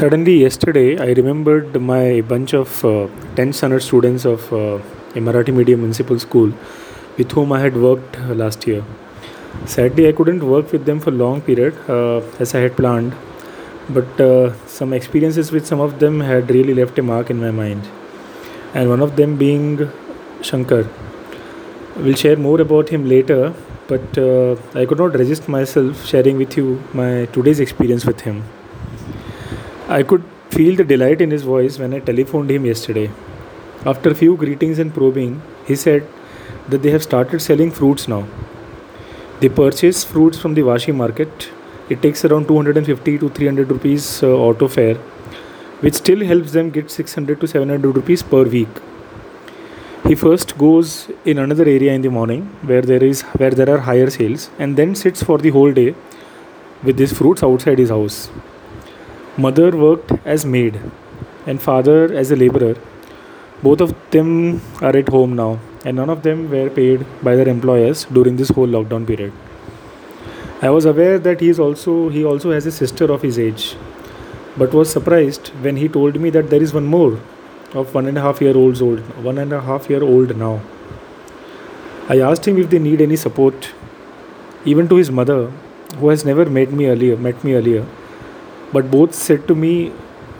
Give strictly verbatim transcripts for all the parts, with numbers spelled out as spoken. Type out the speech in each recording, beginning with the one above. Suddenly yesterday I remembered my bunch of tenth uh, standard students of uh, Marathi Medium Municipal School with whom I had worked uh, last year. Sadly, I couldn't work with them for a long period uh, as I had planned, but uh, some experiences with some of them had really left a mark in my mind, and one of them being Shankar. We'll share more about him later, but uh, I could not resist myself sharing with you my today's experience with him. I could feel the delight in his voice when I telephoned him yesterday. After a few greetings and probing, he said that they have started selling fruits now. They purchase fruits from the Vashi market. It takes around two hundred fifty to three hundred rupees uh, auto fare, which still helps them get six hundred to seven hundred rupees per week. He first goes in another area in the morning where there is where there are higher sales, and then sits for the whole day with these fruits outside his house. Mother worked as maid and father as a laborer. Both of them are at home now, and none of them were paid by their employers during this whole lockdown period. I was aware that he is also he also has a sister of his age, but was surprised when he told me that there is one more of one and a half year olds old one and a half year old now. I asked him if they need any support, even to his mother, who has never met me earlier met me earlier. But both said to me,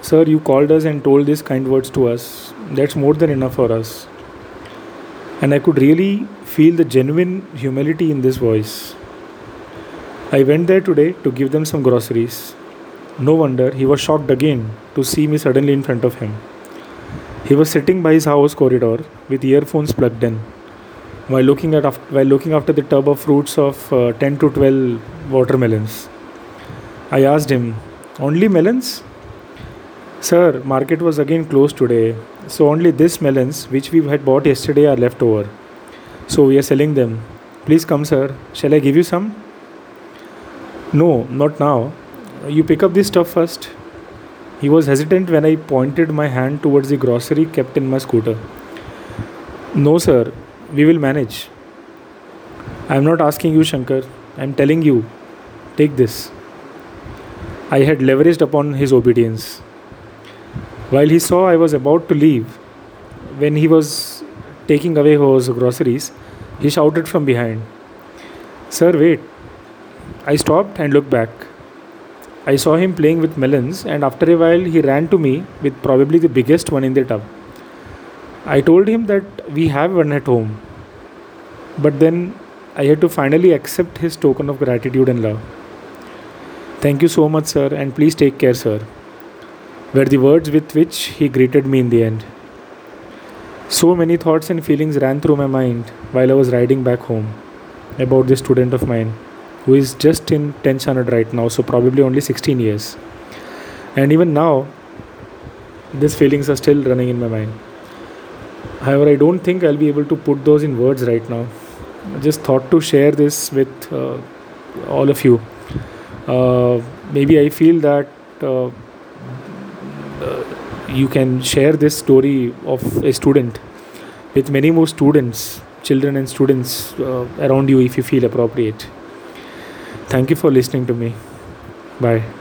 "Sir, you called us and told these kind words to us. That's more than enough for us." And I could really feel the genuine humility in this voice. I went there today to give them some groceries. No wonder he was shocked again to see me suddenly in front of him. He was sitting by his house corridor with earphones plugged in, while looking at while looking after the tub of fruits of uh, ten to twelve watermelons. I asked him, "Only melons?" "Sir, market was again closed today, so only these melons which we had bought yesterday are left over. So we are selling them. Please come, sir. Shall I give you some?" "No, not now. You pick up this stuff first." He was hesitant when I pointed my hand towards the grocery kept in my scooter. "No, sir. We will manage." "I am not asking you, Shankar. I am telling you. Take this." I had leveraged upon his obedience. While he saw I was about to leave, when he was taking away his groceries, he shouted from behind, "Sir, wait." I stopped and looked back. I saw him playing with melons, and after a while he ran to me with probably the biggest one in the tub. I told him that we have one at home, but then I had to finally accept his token of gratitude and love. "Thank you so much, sir, and please take care, sir," were the words with which he greeted me in the end. So many thoughts and feelings ran through my mind while I was riding back home about this student of mine, who is just in tenth standard right now, so probably only sixteen years. And even now, these feelings are still running in my mind. However, I don't think I'll be able to put those in words right now. I just thought to share this with uh, all of you. Uh, maybe I feel that uh, uh, you can share this story of a student with many more students, children and students uh, around you if you feel appropriate. Thank you for listening to me. Bye.